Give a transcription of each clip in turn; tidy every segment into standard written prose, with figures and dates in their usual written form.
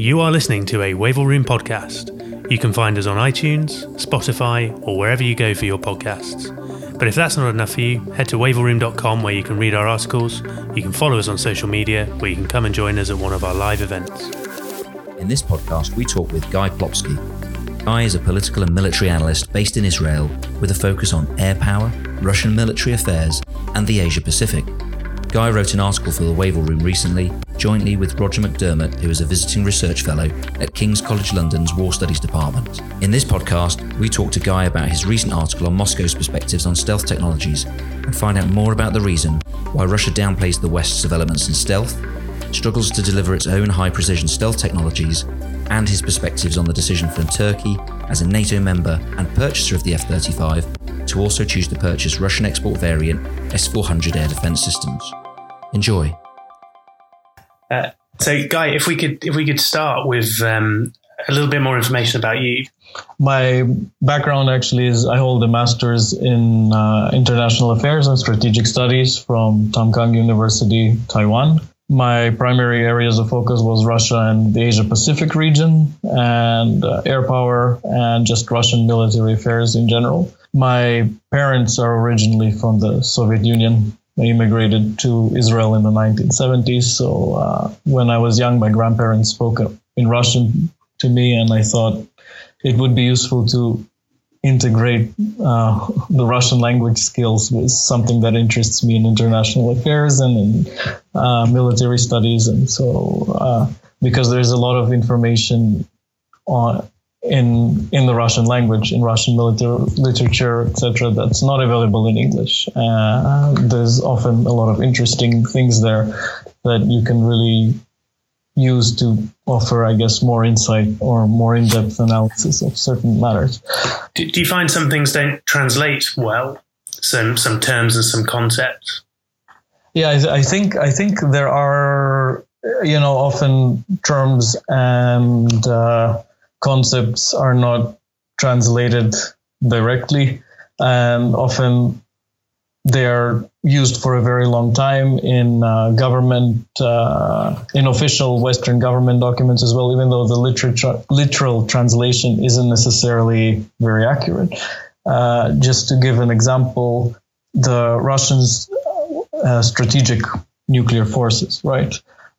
You are listening to a Wavell Room podcast. You can find us on iTunes, Spotify, or wherever you go for your podcasts. But if that's not enough for you, head to wavellroom.com where you can read our articles, you can follow us on social media, where you can come and join us at one of our live events. In this podcast, we talk with Guy Plopsky. Guy is a political and military analyst based in Israel with a focus on air power, Russian military affairs, and the Asia Pacific. Guy wrote an article for the Wavell Room recently, jointly with Roger McDermott, who is a visiting research fellow at King's College London's War Studies Department. In this podcast, we talk to Guy about his recent article on Moscow's perspectives on stealth technologies and find out more about the reason why Russia downplays the West's developments in stealth, struggles to deliver its own high-precision stealth technologies, and his perspectives on the decision from Turkey as a NATO member and purchaser of the F-35 to also choose to purchase Russian export variant S-400 air defense systems. Enjoy. So, Guy, if we could start with a little bit more information about you. My background actually is I hold a master's in international affairs and strategic studies from Tamkang University, Taiwan. My primary areas of focus was Russia and the Asia Pacific region and air power and just Russian military affairs in general. My parents are originally from the Soviet Union. They immigrated to Israel in the 1970s. So when I was young, my grandparents spoke in Russian to me, and I thought it would be useful to integrate the Russian language skills with something that interests me in international affairs and in military studies. And so because there's a lot of information in the Russian language, in Russian military literature, etc., that's not available in English. There's often a lot of interesting things there that you can really use to offer, I guess, more insight or more in-depth analysis of certain matters. Do you find some things don't translate well, some terms and some concepts? Yeah, I think there are, often terms and concepts are not translated directly, and often they're used for a very long time in government, in official Western government documents as well, even though the literal translation isn't necessarily very accurate. Just to give an example, the Russians' strategic nuclear forces, right?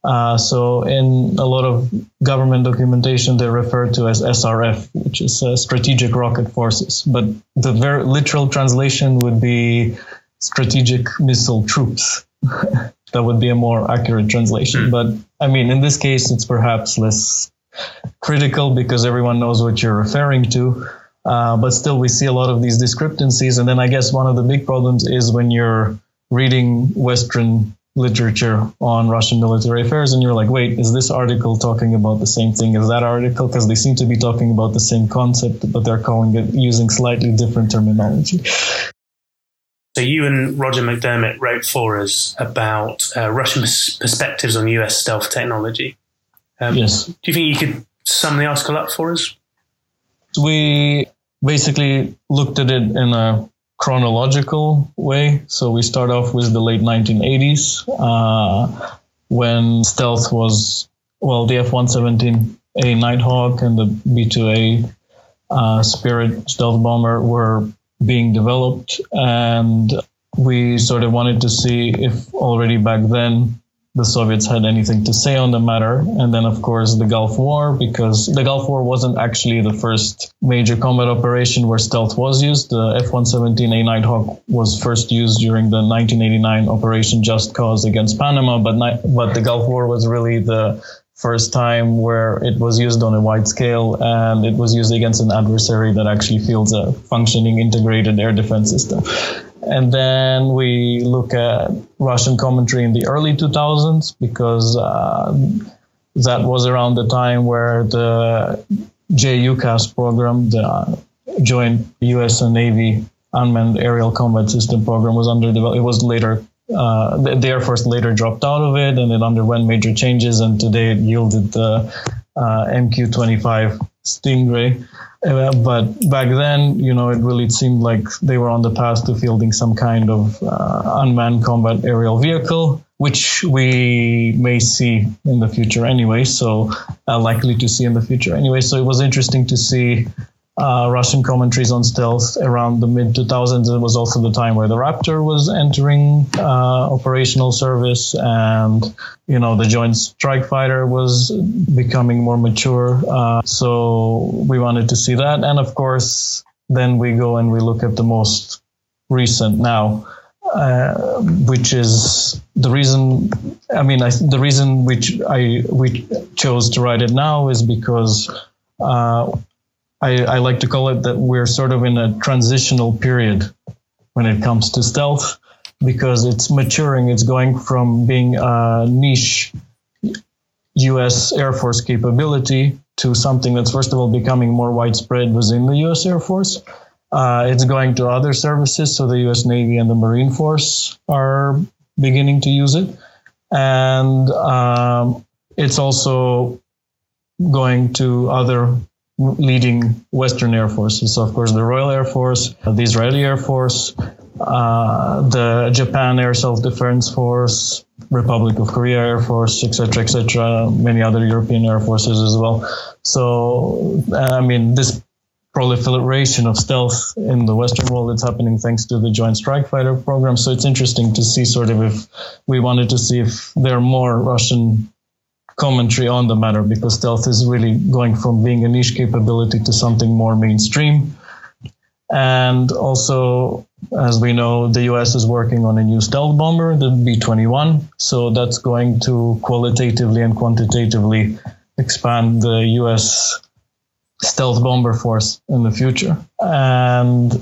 So in a lot of government documentation, they're referred to as SRF, which is strategic rocket forces. But the very literal translation would be strategic missile troops. That would be a more accurate translation. But I mean, in this case, it's perhaps less critical because everyone knows what you're referring to. But still, we see a lot of these discrepancies. And then I guess one of the big problems is when you're reading Western literature on Russian military affairs and you're like, wait, is this article talking about the same thing as that article? Because they seem to be talking about the same concept, but they're calling it using slightly different terminology. So you and Roger McDermott wrote for us about Russian perspectives on US stealth technology. Yes. Do you think you could sum the article up for us? We basically looked at it in a chronological way. So we start off with the late 1980s when stealth was, the F-117A Nighthawk and the B-2A Spirit stealth bomber were being developed. And we sort of wanted to see if already back then the Soviets had anything to say on the matter. And then, of course, the Gulf War, because the Gulf War wasn't actually the first major combat operation where stealth was used. The F-117A Nighthawk was first used during the 1989 Operation Just Cause against Panama, but the Gulf War was really the first time where it was used on a wide scale, and it was used against an adversary that actually fields a functioning integrated air defense system. And then we look at Russian commentary in the early 2000s, because that was around the time where the JUCAS program, the Joint U.S. and Navy Unmanned Aerial Combat System program, was under development. It was later the Air Force later dropped out of it, and it underwent major changes, and today it yielded the MQ-25 Stingray. But back then, it really seemed like they were on the path to fielding some kind of unmanned combat aerial vehicle, which we may see in the future anyway, so likely to see in the future anyway. So it was interesting to see Russian commentaries on stealth around the mid-2000s. It was also the time where the Raptor was entering operational service, and the Joint Strike Fighter was becoming more mature. So we wanted to see that, and of course, then we go and we look at the most recent now, which is the reason. The reason we chose to write it now is because I like to call it that we're sort of in a transitional period when it comes to stealth, because it's maturing. It's going from being a niche U.S. Air Force capability to something that's, first of all, becoming more widespread within the U.S. Air Force. It's going to other services, so the U.S. Navy and the Marine Force are beginning to use it. And it's also going to other leading Western Air Forces. So, of course, the Royal Air Force, the Israeli Air Force, the Japan Air Self-Defense Force, Republic of Korea Air Force, etc., etc., many other European Air Forces as well. So, this proliferation of stealth in the Western world, it's happening thanks to the Joint Strike Fighter program. So it's interesting to see sort of if we wanted to see if there are more Russian commentary on the matter, because stealth is really going from being a niche capability to something more mainstream. And also, as we know, the US is working on a new stealth bomber, the B-21. So that's going to qualitatively and quantitatively expand the US stealth bomber force in the future. And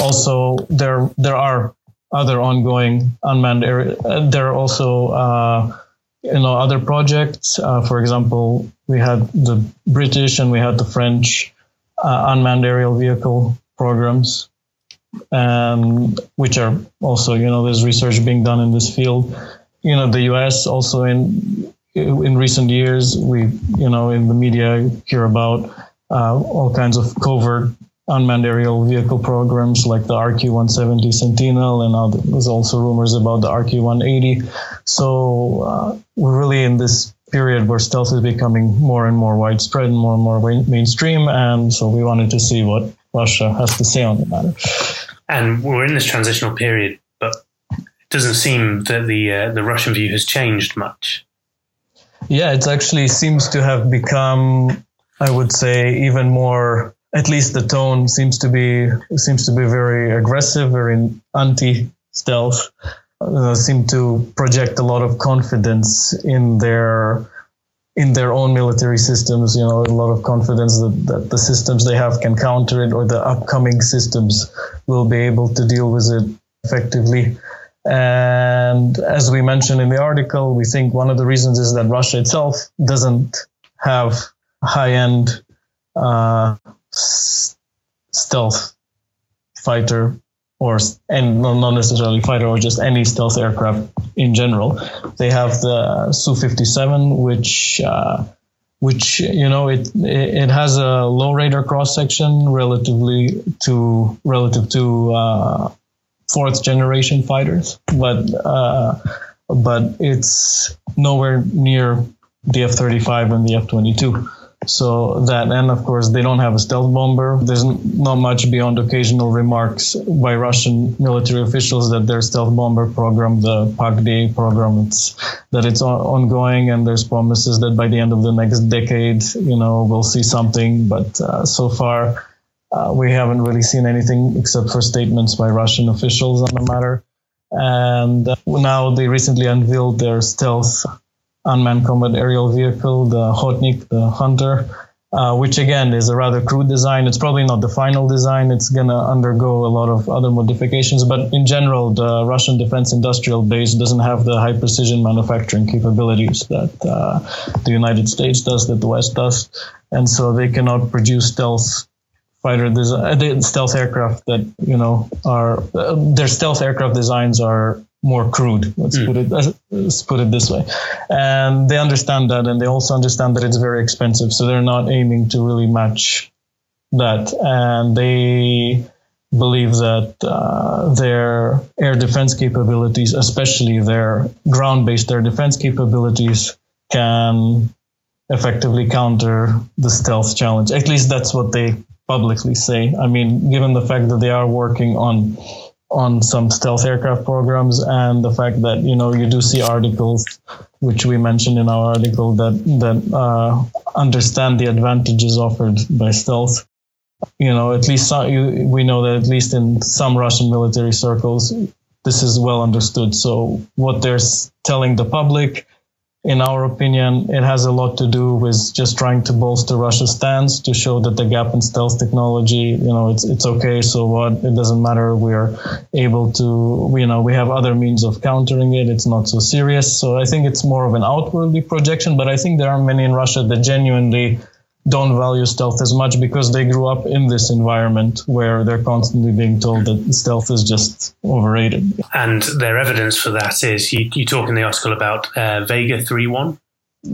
also, there are other ongoing unmanned air. There are also other projects. For example, we had the British and we had the French unmanned aerial vehicle programs, and which are also, there's research being done in this field. The U.S. also in recent years, we, in the media hear about all kinds of covert unmanned aerial vehicle programs like the RQ-170 Sentinel, and there's also rumors about the RQ-180. So we're really in this period where stealth is becoming more and more widespread and more mainstream, and so we wanted to see what Russia has to say on the matter. And we're in this transitional period, but it doesn't seem that the Russian view has changed much. Yeah, it actually seems to have become, I would say, even more. At least the tone seems to be very aggressive, very anti-stealth. Seem to project a lot of confidence in their own military systems. A lot of confidence that the systems they have can counter it, or the upcoming systems will be able to deal with it effectively. And as we mentioned in the article, we think one of the reasons is that Russia itself doesn't have high-end stealth fighter, and not necessarily fighter, or just any stealth aircraft in general. They have the Su-57, which it has a low radar cross section relative to fourth generation fighters, but it's nowhere near the F-35 and the F-22. So that, and of course, they don't have a stealth bomber. There's not much beyond occasional remarks by Russian military officials that their stealth bomber program, the PAK DA program, it's ongoing, and there's promises that by the end of the next decade, we'll see something. But so far, we haven't really seen anything except for statements by Russian officials on the matter. And now they recently unveiled their stealth unmanned combat aerial vehicle, the Hotnik, the Hunter, which again is a rather crude design. It's probably not the final design. It's going to undergo a lot of other modifications. But in general, the Russian defense industrial base doesn't have the high precision manufacturing capabilities that the United States does, that the West does. And so they cannot produce stealth aircraft that, their stealth aircraft designs are more crude. Let's put it this way. And they understand that, and they also understand that it's very expensive. So they're not aiming to really match that. And they believe that their air defense capabilities, especially their ground-based air defense capabilities, can effectively counter the stealth challenge. At least that's what they publicly say. I mean, given the fact that they are working on some stealth aircraft programs, and the fact that, you know, you do see articles, which we mentioned in our article, that understand the advantages offered by stealth. You know, at least we know that at least in some Russian military circles, this is well understood. So what they're telling the public, in our opinion, it has a lot to do with just trying to bolster Russia's stance to show that the gap in stealth technology, you know, it's okay. So what? It doesn't matter. We're able to, you know, we have other means of countering it. It's not so serious. So I think it's more of an outwardly projection. But I think there are many in Russia that genuinely don't value stealth as much because they grew up in this environment where they're constantly being told that stealth is just overrated. And their evidence for that is, you talk in the article about Vega 3-1.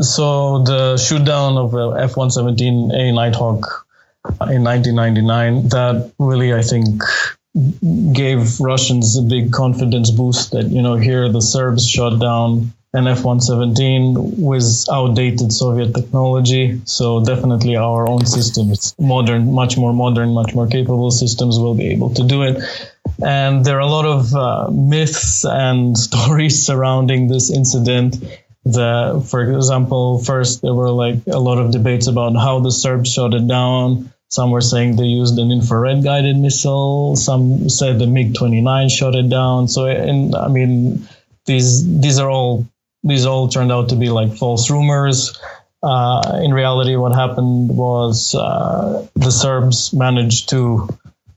So the shootdown of F-117A Nighthawk in 1999, that really, I think, gave Russians a big confidence boost that, you know, here the Serbs shot down an F-117 with outdated Soviet technology. So definitely our own systems, much more modern, much more capable systems will be able to do it. And there are a lot of myths and stories surrounding this incident. For example, first there were like a lot of debates about how the Serbs shot it down. Some were saying they used an infrared guided missile. Some said the MiG-29 shot it down. So, and I mean, these all turned out to be like false rumors. In reality, what happened was the Serbs managed to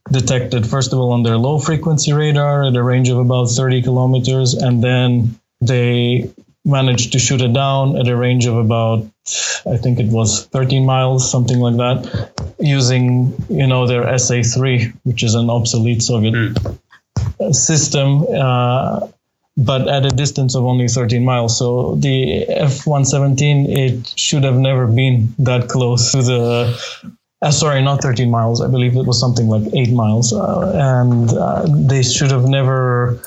detect it, first of all, on their low-frequency radar at a range of about 30 kilometers, and then they managed to shoot it down at a range of about, I think it was 13 miles, something like that, using, you know, their SA-3, which is an obsolete Soviet system, but at a distance of only 13 miles. So the F-117, it should have never been that close to the... sorry, not 13 miles. I believe it was something like 8 miles. And they should have never,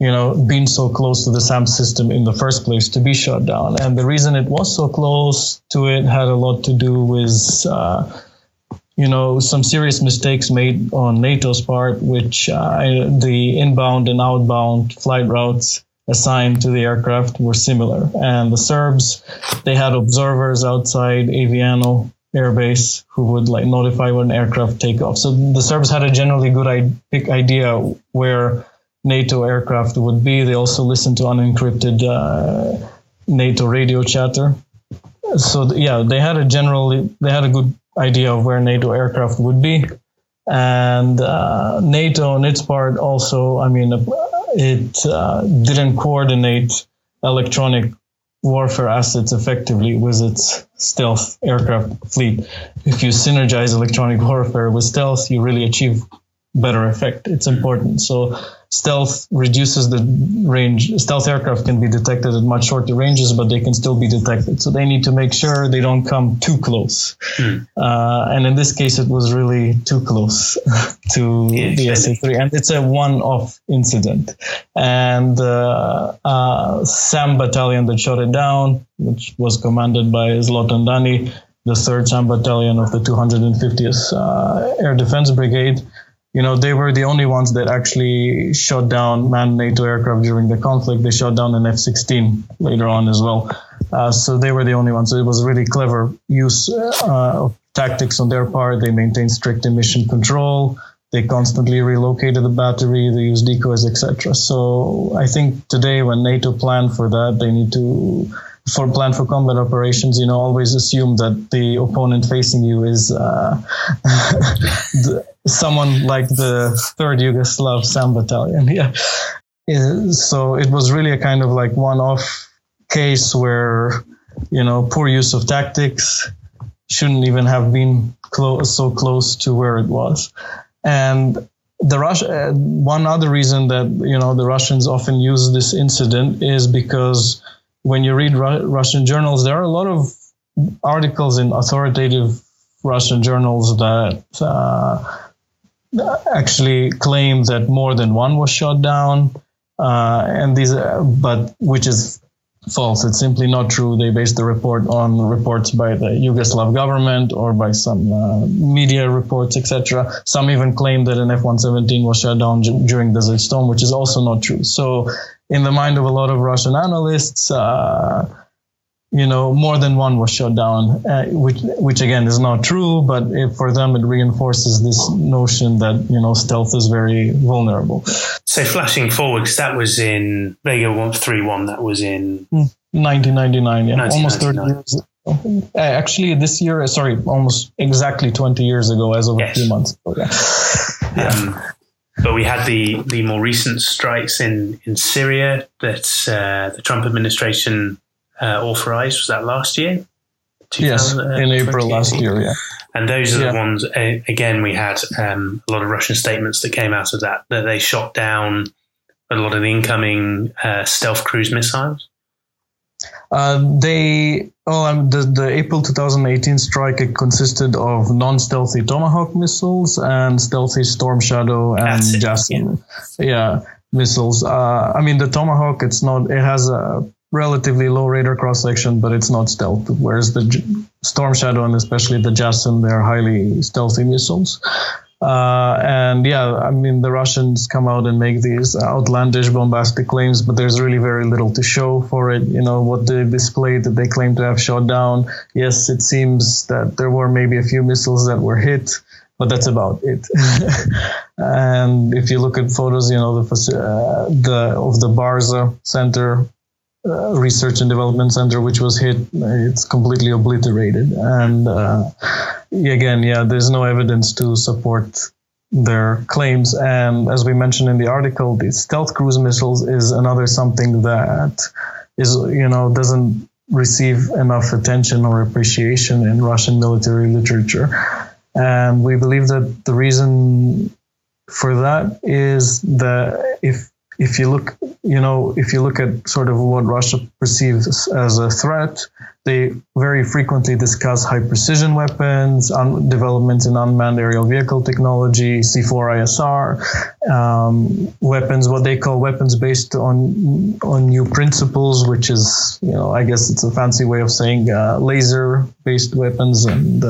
you know, been so close to the SAM system in the first place to be shot down. And the reason it was so close to it had a lot to do with... you know, some serious mistakes made on NATO's part, which the inbound and outbound flight routes assigned to the aircraft were similar. And the Serbs, they had observers outside Aviano Air Base who would like notify when an aircraft take off. So the Serbs had a generally good idea where NATO aircraft would be. They also listened to unencrypted NATO radio chatter. So yeah, they had a good idea of where NATO aircraft would be. And NATO on its part also, I mean, it didn't coordinate electronic warfare assets effectively with its stealth aircraft fleet. If you synergize electronic warfare with stealth, you really achieve better effect. It's important. So stealth reduces the range. Stealth aircraft can be detected at much shorter ranges, but they can still be detected. So they need to make sure they don't come too close. And in this case, it was really too close to the SA-3. And it's a one-off incident. And SAM battalion that shot it down, which was commanded by Zoltán Dani, the 3rd SAM battalion of the 250th Air Defense Brigade, you know, they were the only ones that actually shot down manned NATO aircraft during the conflict. They shot down an F-16 later on as well. So they were the only ones. So it was really clever use of tactics on their part. They maintained strict emission control. They constantly relocated the battery. They used decoys, etc. So I think today when NATO planned for that, they need to... for plan for combat operations, you know, always assume that the opponent facing you is someone like the 3rd Yugoslav SAM battalion. Yeah. So it was really a kind of like one-off case where, you know, poor use of tactics, shouldn't even have been so close to where it was. And one other reason that, you know, the Russians often use this incident is because when you read Russian journals, there are a lot of articles in authoritative Russian journals that actually claimed that more than one was shot down, and these, but which is false. It's simply not true. They based the report on reports by the Yugoslav government or by some media reports, etc. Some even claim that an F-117 was shot down during Desert Storm, which is also not true. So, in the mind of a lot of Russian analysts, you know, more than one was shot down, which again is not true, but for them it reinforces this notion that, you know, stealth is very vulnerable. So flashing forward, because that was in Vega 3-1, that was in 1999, yeah, 1999. Almost 30 years ago. Actually, this year, sorry, almost exactly 20 years ago, as of a few months ago. Yeah. But we had the more recent strikes in Syria that the Trump administration authorized. Was that last year? Yes, in April last year, yeah. And those are the ones, again, we had a lot of Russian statements that came out of that, that they shot down a lot of the incoming stealth cruise missiles. The April 2018 strike, it consisted of non-stealthy Tomahawk missiles and stealthy Storm Shadow and JASSM missiles. I mean, the Tomahawk, it has a relatively low radar cross section, but it's not stealth. Whereas the Storm Shadow and especially the JASSM, they're highly stealthy missiles. And yeah, I mean, the Russians come out and make these outlandish bombastic claims, but there's really very little to show for it. You know, what they displayed that they claim to have shot down. Yes, it seems that there were maybe a few missiles that were hit, but that's about it. And if you look at photos, you know, the Barza Center, Research and Development Center, which was hit, it's completely obliterated. And again, there's no evidence to support their claims. And as we mentioned in the article, the stealth cruise missiles is another something that is, you know, doesn't receive enough attention or appreciation in Russian military literature. And we believe that the reason for that is that if you look at sort of what Russia perceives as a threat, they very frequently discuss high precision weapons, developments in unmanned aerial vehicle technology, C4ISR, weapons, what they call weapons based on new principles, which is, you know, I guess it's a fancy way of saying laser based weapons and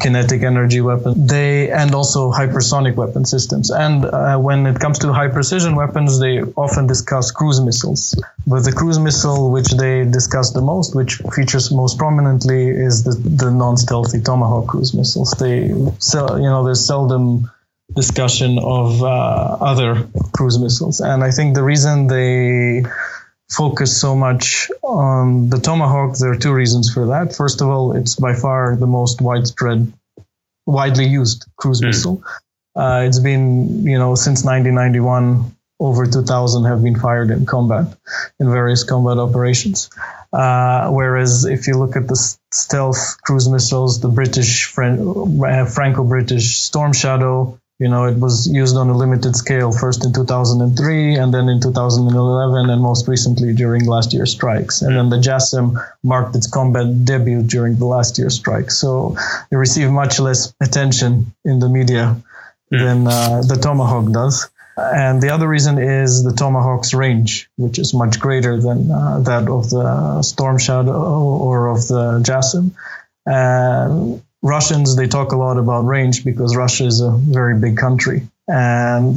kinetic energy weapons. They, and also hypersonic weapon systems. And when it comes to high precision weapons, they often discuss cruise missiles. But the cruise missile which they discuss the most, which features most prominently, is the non-stealthy Tomahawk cruise missiles. There's seldom discussion of other cruise missiles. And I think the reason they focus so much on the Tomahawk, there are two reasons for that. First of all, it's by far the most widely used cruise missile. It's been, you know, since 1991, over 2,000 have been fired in combat, in various combat operations. Whereas if you look at the stealth cruise missiles, the British, Franco-British Storm Shadow, you know, it was used on a limited scale, first in 2003 and then in 2011 and most recently during last year's strikes. And then the JASSM marked its combat debut during the last year's strike. So it received much less attention in the media than the Tomahawk does. And the other reason is the Tomahawk's range, which is much greater than that of the Storm Shadow or of the JASSM. Russians, they talk a lot about range because Russia is a very big country. And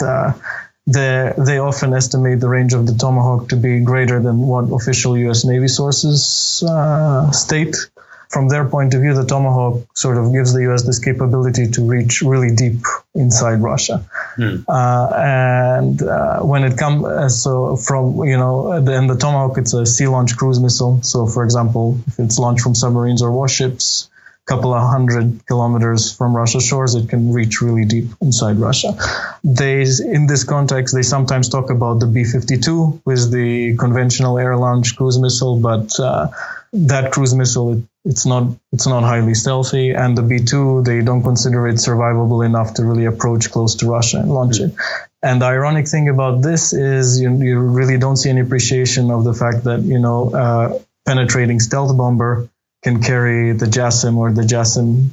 they often estimate the range of the Tomahawk to be greater than what official U.S. Navy sources state. From their point of view, the Tomahawk sort of gives the U.S. this capability to reach really deep inside Russia. When it comes, the Tomahawk, it's a sea-launched cruise missile. So, for example, if it's launched from submarines or warships, a couple of 100 kilometers from Russia's shores, it can reach really deep inside Russia. In this context, they sometimes talk about the B-52, which is the conventional air-launched cruise missile, but that cruise missile, it's not highly stealthy, and the B-2, they don't consider it survivable enough to really approach close to Russia and launch it. And the ironic thing about this is you really don't see any appreciation of the fact that, you know, penetrating stealth bomber can carry the JASSM or JASSM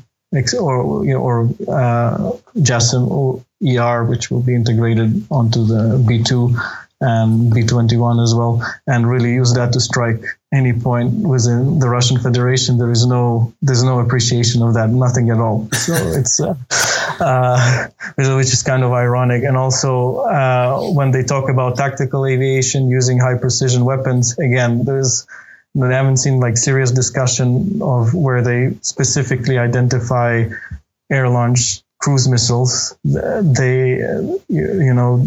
ER, which will be integrated onto the B-2 and B-21 as well, and really use that to strike any point within the Russian Federation. There's no appreciation of that, nothing at all. So it's which is kind of ironic. And also when they talk about tactical aviation using high precision weapons, again, they haven't seen like serious discussion of where they specifically identify air-launched cruise missiles. There's no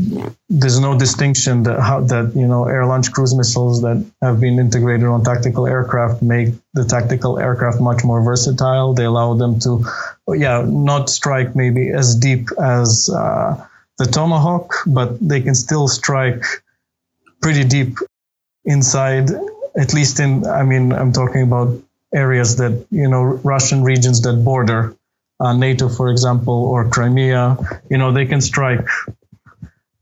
distinction that air-launched cruise missiles that have been integrated on tactical aircraft make the tactical aircraft much more versatile. They allow them to, not strike maybe as deep as the Tomahawk, but they can still strike pretty deep inside. At least I'm talking about areas that, Russian regions that border NATO, for example, or Crimea. They can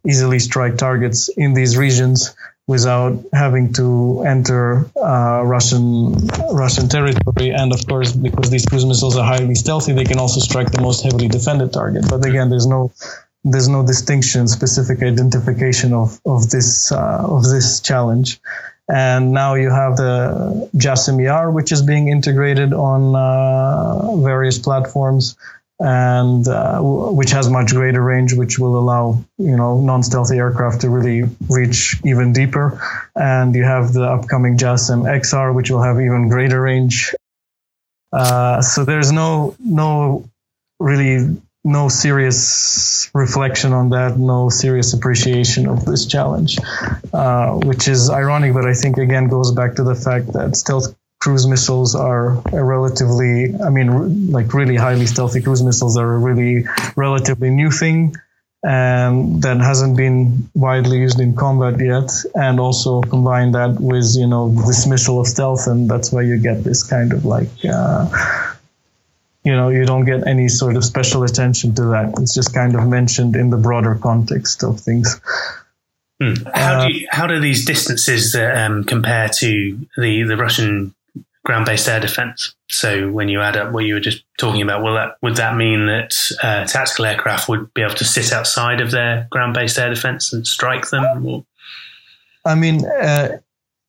easily strike targets in these regions without having to enter Russian territory. And of course, because these cruise missiles are highly stealthy, they can also strike the most heavily defended target. But again, there's no distinction, specific identification of this challenge. And now you have the JASSM ER, which is being integrated on various platforms, and which has much greater range, which will allow non-stealthy aircraft to really reach even deeper. And you have the upcoming JASSM XR, which will have even greater range. So there's no serious reflection on that, no serious appreciation of this challenge, which is ironic, but I think again goes back to the fact that stealth cruise missiles are really highly stealthy cruise missiles are a really relatively new thing, and that hasn't been widely used in combat yet. And also combine that with, the dismissal of stealth, and that's why you get this kind of you don't get any sort of special attention to that. It's just kind of mentioned in the broader context of things. How do these distances compare to the Russian ground-based air defense? So when you add up what you were just talking about, would that mean that tactical aircraft would be able to sit outside of their ground-based air defense and strike them? Or?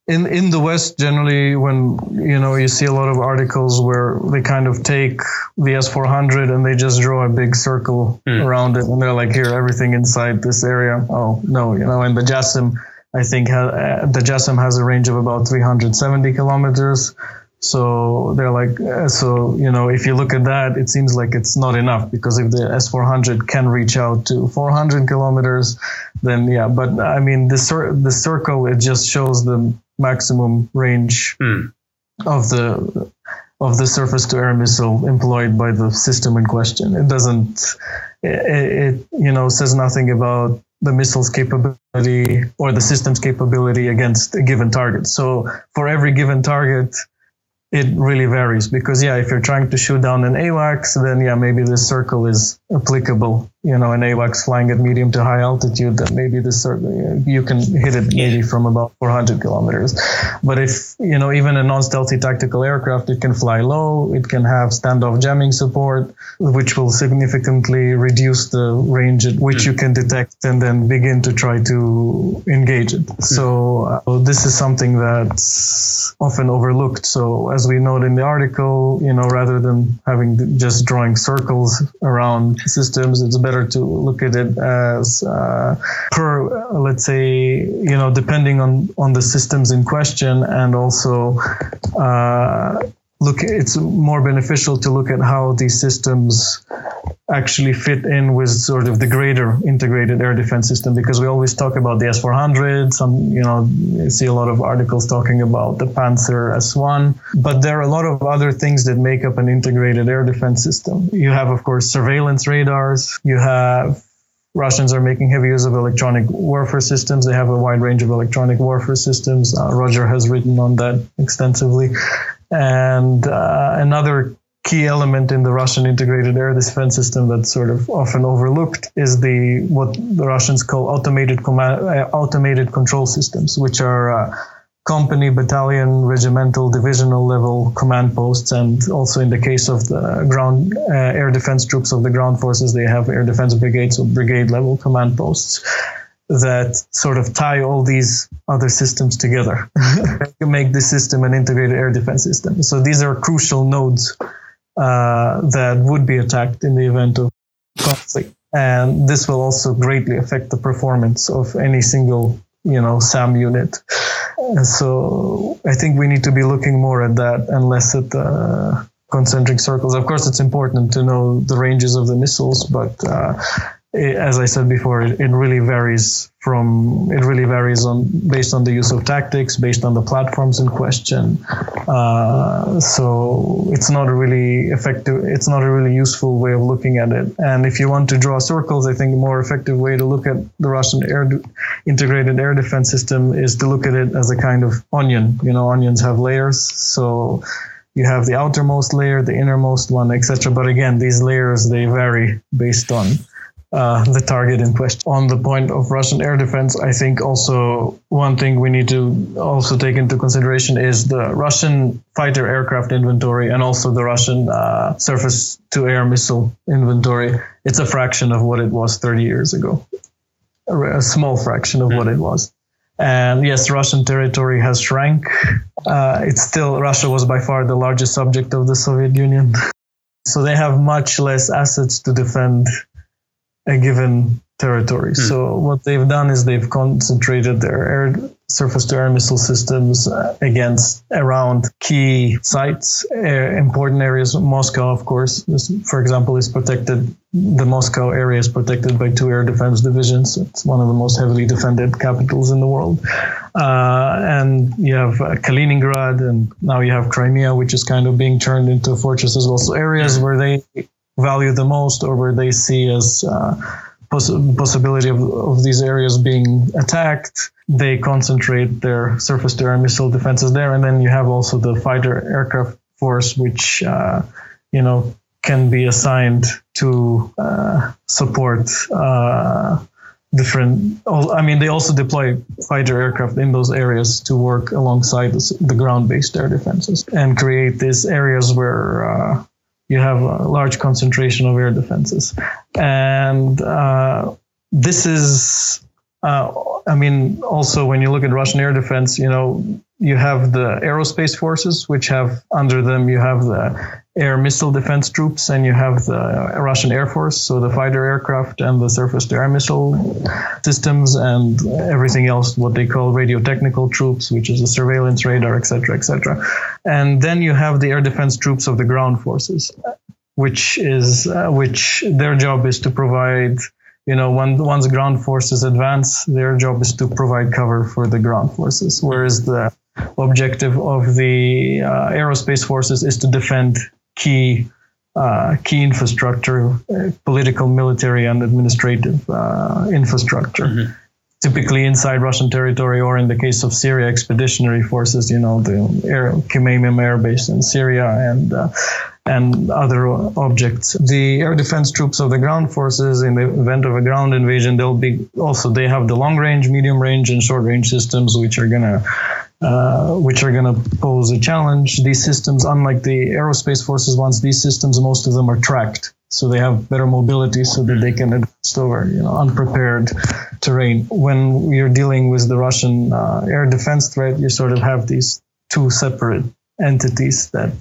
In the West, generally, when you see a lot of articles where they kind of take the S-400 and they just draw a big circle around it, and they're like, here, everything inside this area. Oh no, And the JASSM, I think the JASSM has a range of about 370 kilometers. So they're like, if you look at that, it seems like it's not enough, because if the S-400 can reach out to 400 kilometers, then yeah. But the circle, it just shows the maximum range of the surface-to-air missile employed by the system in question. It doesn't, it says nothing about the missile's capability or the system's capability against a given target. So for every given target, it really varies, because if you're trying to shoot down an AWACS, then maybe this circle is applicable. An AWACS flying at medium to high altitude, that maybe this circle you can hit it maybe from about 400 kilometers. But if even a non-stealthy tactical aircraft, it can fly low, it can have standoff jamming support, which will significantly reduce the range at which you can detect and then begin to try to engage it. So this is something that's often overlooked. So as we note in the article, rather than having just drawing circles around systems, it's better to look at it as let's say, depending on the systems in question, and also it's more beneficial to look at how these systems actually fit in with sort of the greater integrated air defense system, because we always talk about the S-400. You see a lot of articles talking about the Panzer S-1, but there are a lot of other things that make up an integrated air defense system. You have, of course, surveillance radars. You have Russians are making heavy use of electronic warfare systems. They have a wide range of electronic warfare systems. Roger has written on that extensively. And another key element in the Russian integrated air defense system that's sort of often overlooked is what the Russians call automated control systems, which are company, battalion, regimental, divisional level command posts, and also in the case of the ground air defense troops of the ground forces, they have air defense brigades or brigade level command posts that sort of tie all these other systems together to make this system an integrated air defense system. So these are crucial nodes that would be attacked in the event of conflict. And this will also greatly affect the performance of any single, SAM unit. And so I think we need to be looking more at that and less at concentric circles. Of course, it's important to know the ranges of the missiles, but as I said before, it really varies based on the use of tactics, based on the platforms in question. So it's not a really effective, it's not a really useful way of looking at it. And if you want to draw circles, I think a more effective way to look at the Russian integrated air defense system is to look at it as a kind of onion. Onions have layers. So you have the outermost layer, the innermost one, etc. But again, these layers, they vary based on the target in question. On the point of Russian air defense, I think also one thing we need to also take into consideration is the Russian fighter aircraft inventory and also the Russian surface-to-air missile inventory. It's a fraction of what it was 30 years ago, a small fraction of what it was. And yes, Russian territory has shrank. Russia was by far the largest subject of the Soviet Union. So they have much less assets to defend a given territory. So what they've done is they've concentrated their air surface-to-air missile systems around key sites, important areas. Moscow, of course, is protected. The Moscow area is protected by 2 air defense divisions. It's one of the most heavily defended capitals in the world. And you have Kaliningrad, and now you have Crimea, which is kind of being turned into a fortress as well. So areas where they value the most, or where they see as possibility of these areas being attacked, they concentrate their surface-to-air missile defenses there. And then you have also the fighter aircraft force, which can be assigned to support different. They also deploy fighter aircraft in those areas to work alongside the ground-based air defenses and create these areas where you have a large concentration of air defenses. And this is, also when you look at Russian air defense, you have the aerospace forces, which have under them, you have the air missile defense troops, and you have the Russian Air Force, so the fighter aircraft and the surface-to-air missile systems and everything else, what they call radio-technical troops, which is the surveillance radar, etc., etc. And then you have the air defense troops of the ground forces, which their job is to provide, once ground forces advance, their job is to provide cover for the ground forces, whereas the objective of the aerospace forces is to defend key infrastructure, political, military, and administrative infrastructure. Mm-hmm. Typically inside Russian territory, or in the case of Syria, expeditionary forces, the Kemaimim air base in Syria and other objects. The air defense troops of the ground forces, in the event of a ground invasion, they have the long range, medium range, and short range systems, which are going to pose a challenge. These systems, unlike the aerospace forces ones, these systems, most of them are tracked. So they have better mobility so that they can advance over, unprepared terrain. When you're dealing with the Russian air defense threat, you sort of have these two separate entities that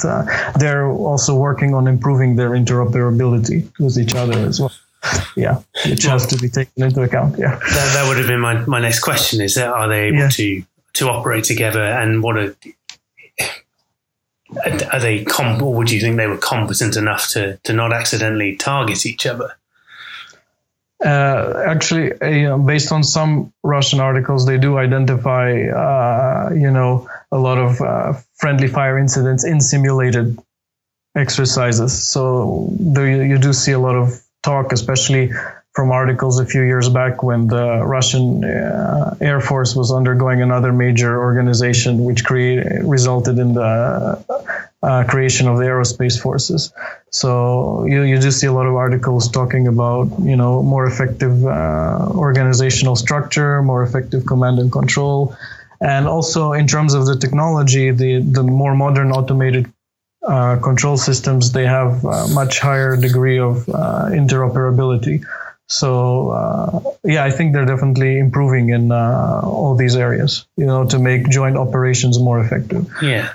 they're also working on improving their interoperability with each other as well. Yeah, which has to be taken into account. Yeah, that would have been my next question: is that are they able to operate together, and what are they? Or would you think they were competent enough to not accidentally target each other? Based on some Russian articles, they do identify, a lot of friendly fire incidents in simulated exercises. So you do see a lot of talk, especially from articles a few years back when the Russian Air Force was undergoing another major organization, which resulted in the creation of the aerospace forces. So you do see a lot of articles talking about, more effective organizational structure, more effective command and control, And also in terms of the technology, the more modern automated control systems, they have a much higher degree of interoperability. So, I think they're definitely improving in all these areas, to make joint operations more effective. Yeah.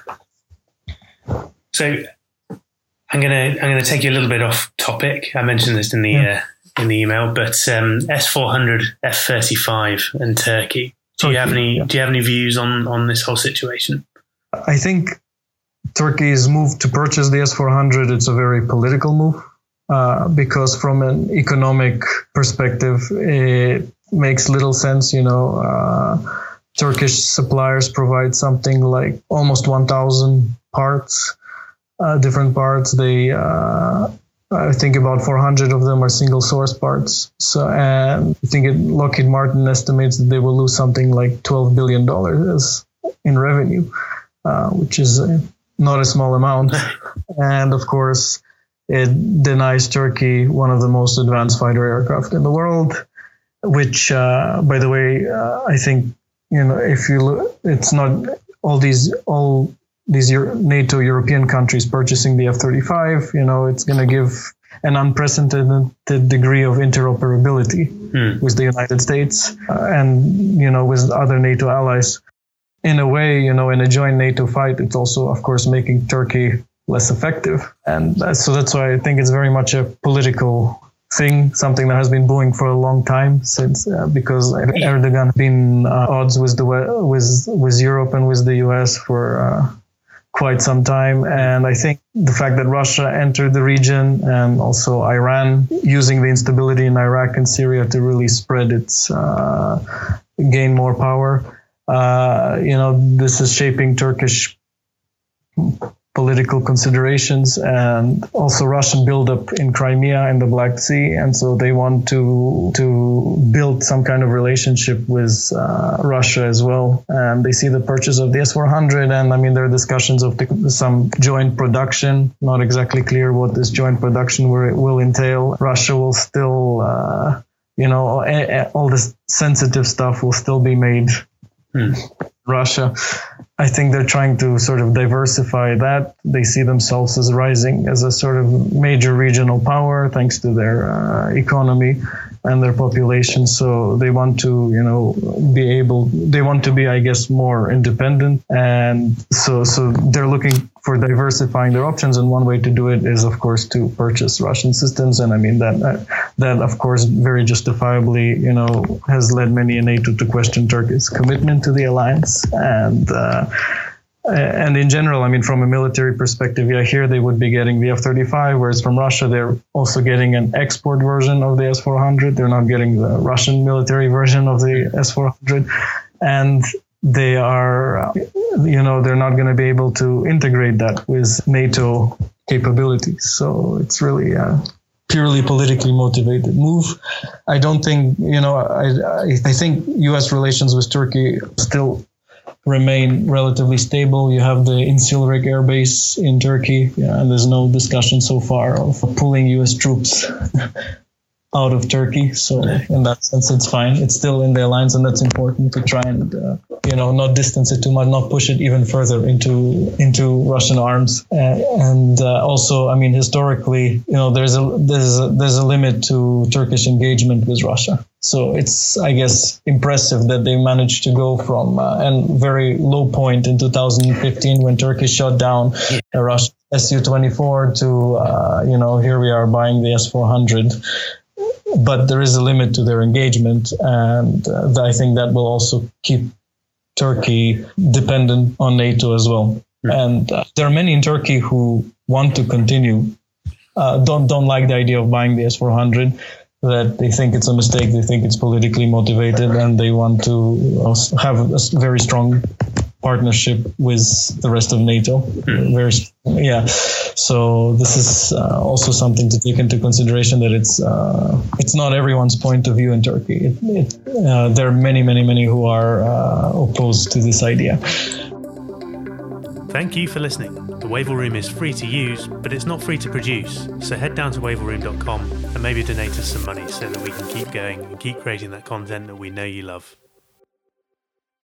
So I'm going to take you a little bit off topic. I mentioned this in the in the email, but S-400, F-35 and Turkey. Do you have any views on this whole situation? I think Turkey's move to purchase the S-400, it's a very political move, because from an economic perspective, it makes little sense. Turkish suppliers provide something like almost 1,000 parts, different parts. They I think about 400 of them are single source parts. So, and I think Lockheed Martin estimates that they will lose something like $12 billion in revenue, which is not a small amount. And of course, it denies Turkey one of the most advanced fighter aircraft in the world, which, by the way, I think, if you look, it's not all these NATO European countries purchasing the F-35, it's going to give an unprecedented degree of interoperability with the United States and, with other NATO allies. In a way, in a joint NATO fight, it's also, of course, making Turkey less effective. And so that's why I think it's very much a political thing, something that has been brewing for a long time since because Erdogan has been odds with with Europe and with the US for quite some time. And I think the fact that Russia entered the region and also Iran using the instability in Iraq and Syria to really spread its gain more power, this is shaping Turkish political considerations and also Russian buildup in Crimea and the Black Sea. And so they want to build some kind of relationship with Russia as well. And they see the purchase of the S-400. And there are discussions of some joint production, not exactly clear what this joint production will entail. Russia will still, all this sensitive stuff will still be made. Russia. I think they're trying to sort of diversify that. They see themselves as rising as a sort of major regional power thanks to their economy and their population. So they want to, they want to be, I guess, more independent. And so they're looking for diversifying their options. And one way to do it is, of course, to purchase Russian systems. And that of course, very justifiably, has led many in NATO to question Turkey's commitment to the alliance. And in general, from a military perspective, here they would be getting the F-35, whereas from Russia, they're also getting an export version of the S-400. They're not getting the Russian military version of the S-400. And they are, they're not going to be able to integrate that with NATO capabilities. So it's really a purely politically motivated move. I don't think, I think U.S. relations with Turkey still remain relatively stable. You have the Incirlik Air Base in Turkey, and there's no discussion so far of pulling U.S. troops out of Turkey. So in that sense, it's fine. It's still in the alliance, and that's important to try and not distance it too much, not push it even further into Russian arms. Also, historically, there's a limit to Turkish engagement with Russia. So it's, I guess, impressive that they managed to go from a very low point in 2015 when Turkey shot down a Russian Su-24 to, here we are buying the S-400. But there is a limit to their engagement. And I think that will also keep Turkey dependent on NATO as well. And there are many in Turkey who want to continue, don't like the idea of buying the S-400, that they think it's a mistake, they think it's politically motivated, and they want to have a very strong partnership with the rest of NATO. So this is also something to take into consideration, that it's not everyone's point of view in Turkey. There are many who are opposed to this idea. Thank you for listening. The Wavell Room is free to use, but it's not free to produce, so head down to wavellroom.com and maybe donate us some money so that we can keep going and keep creating that content that we know you love.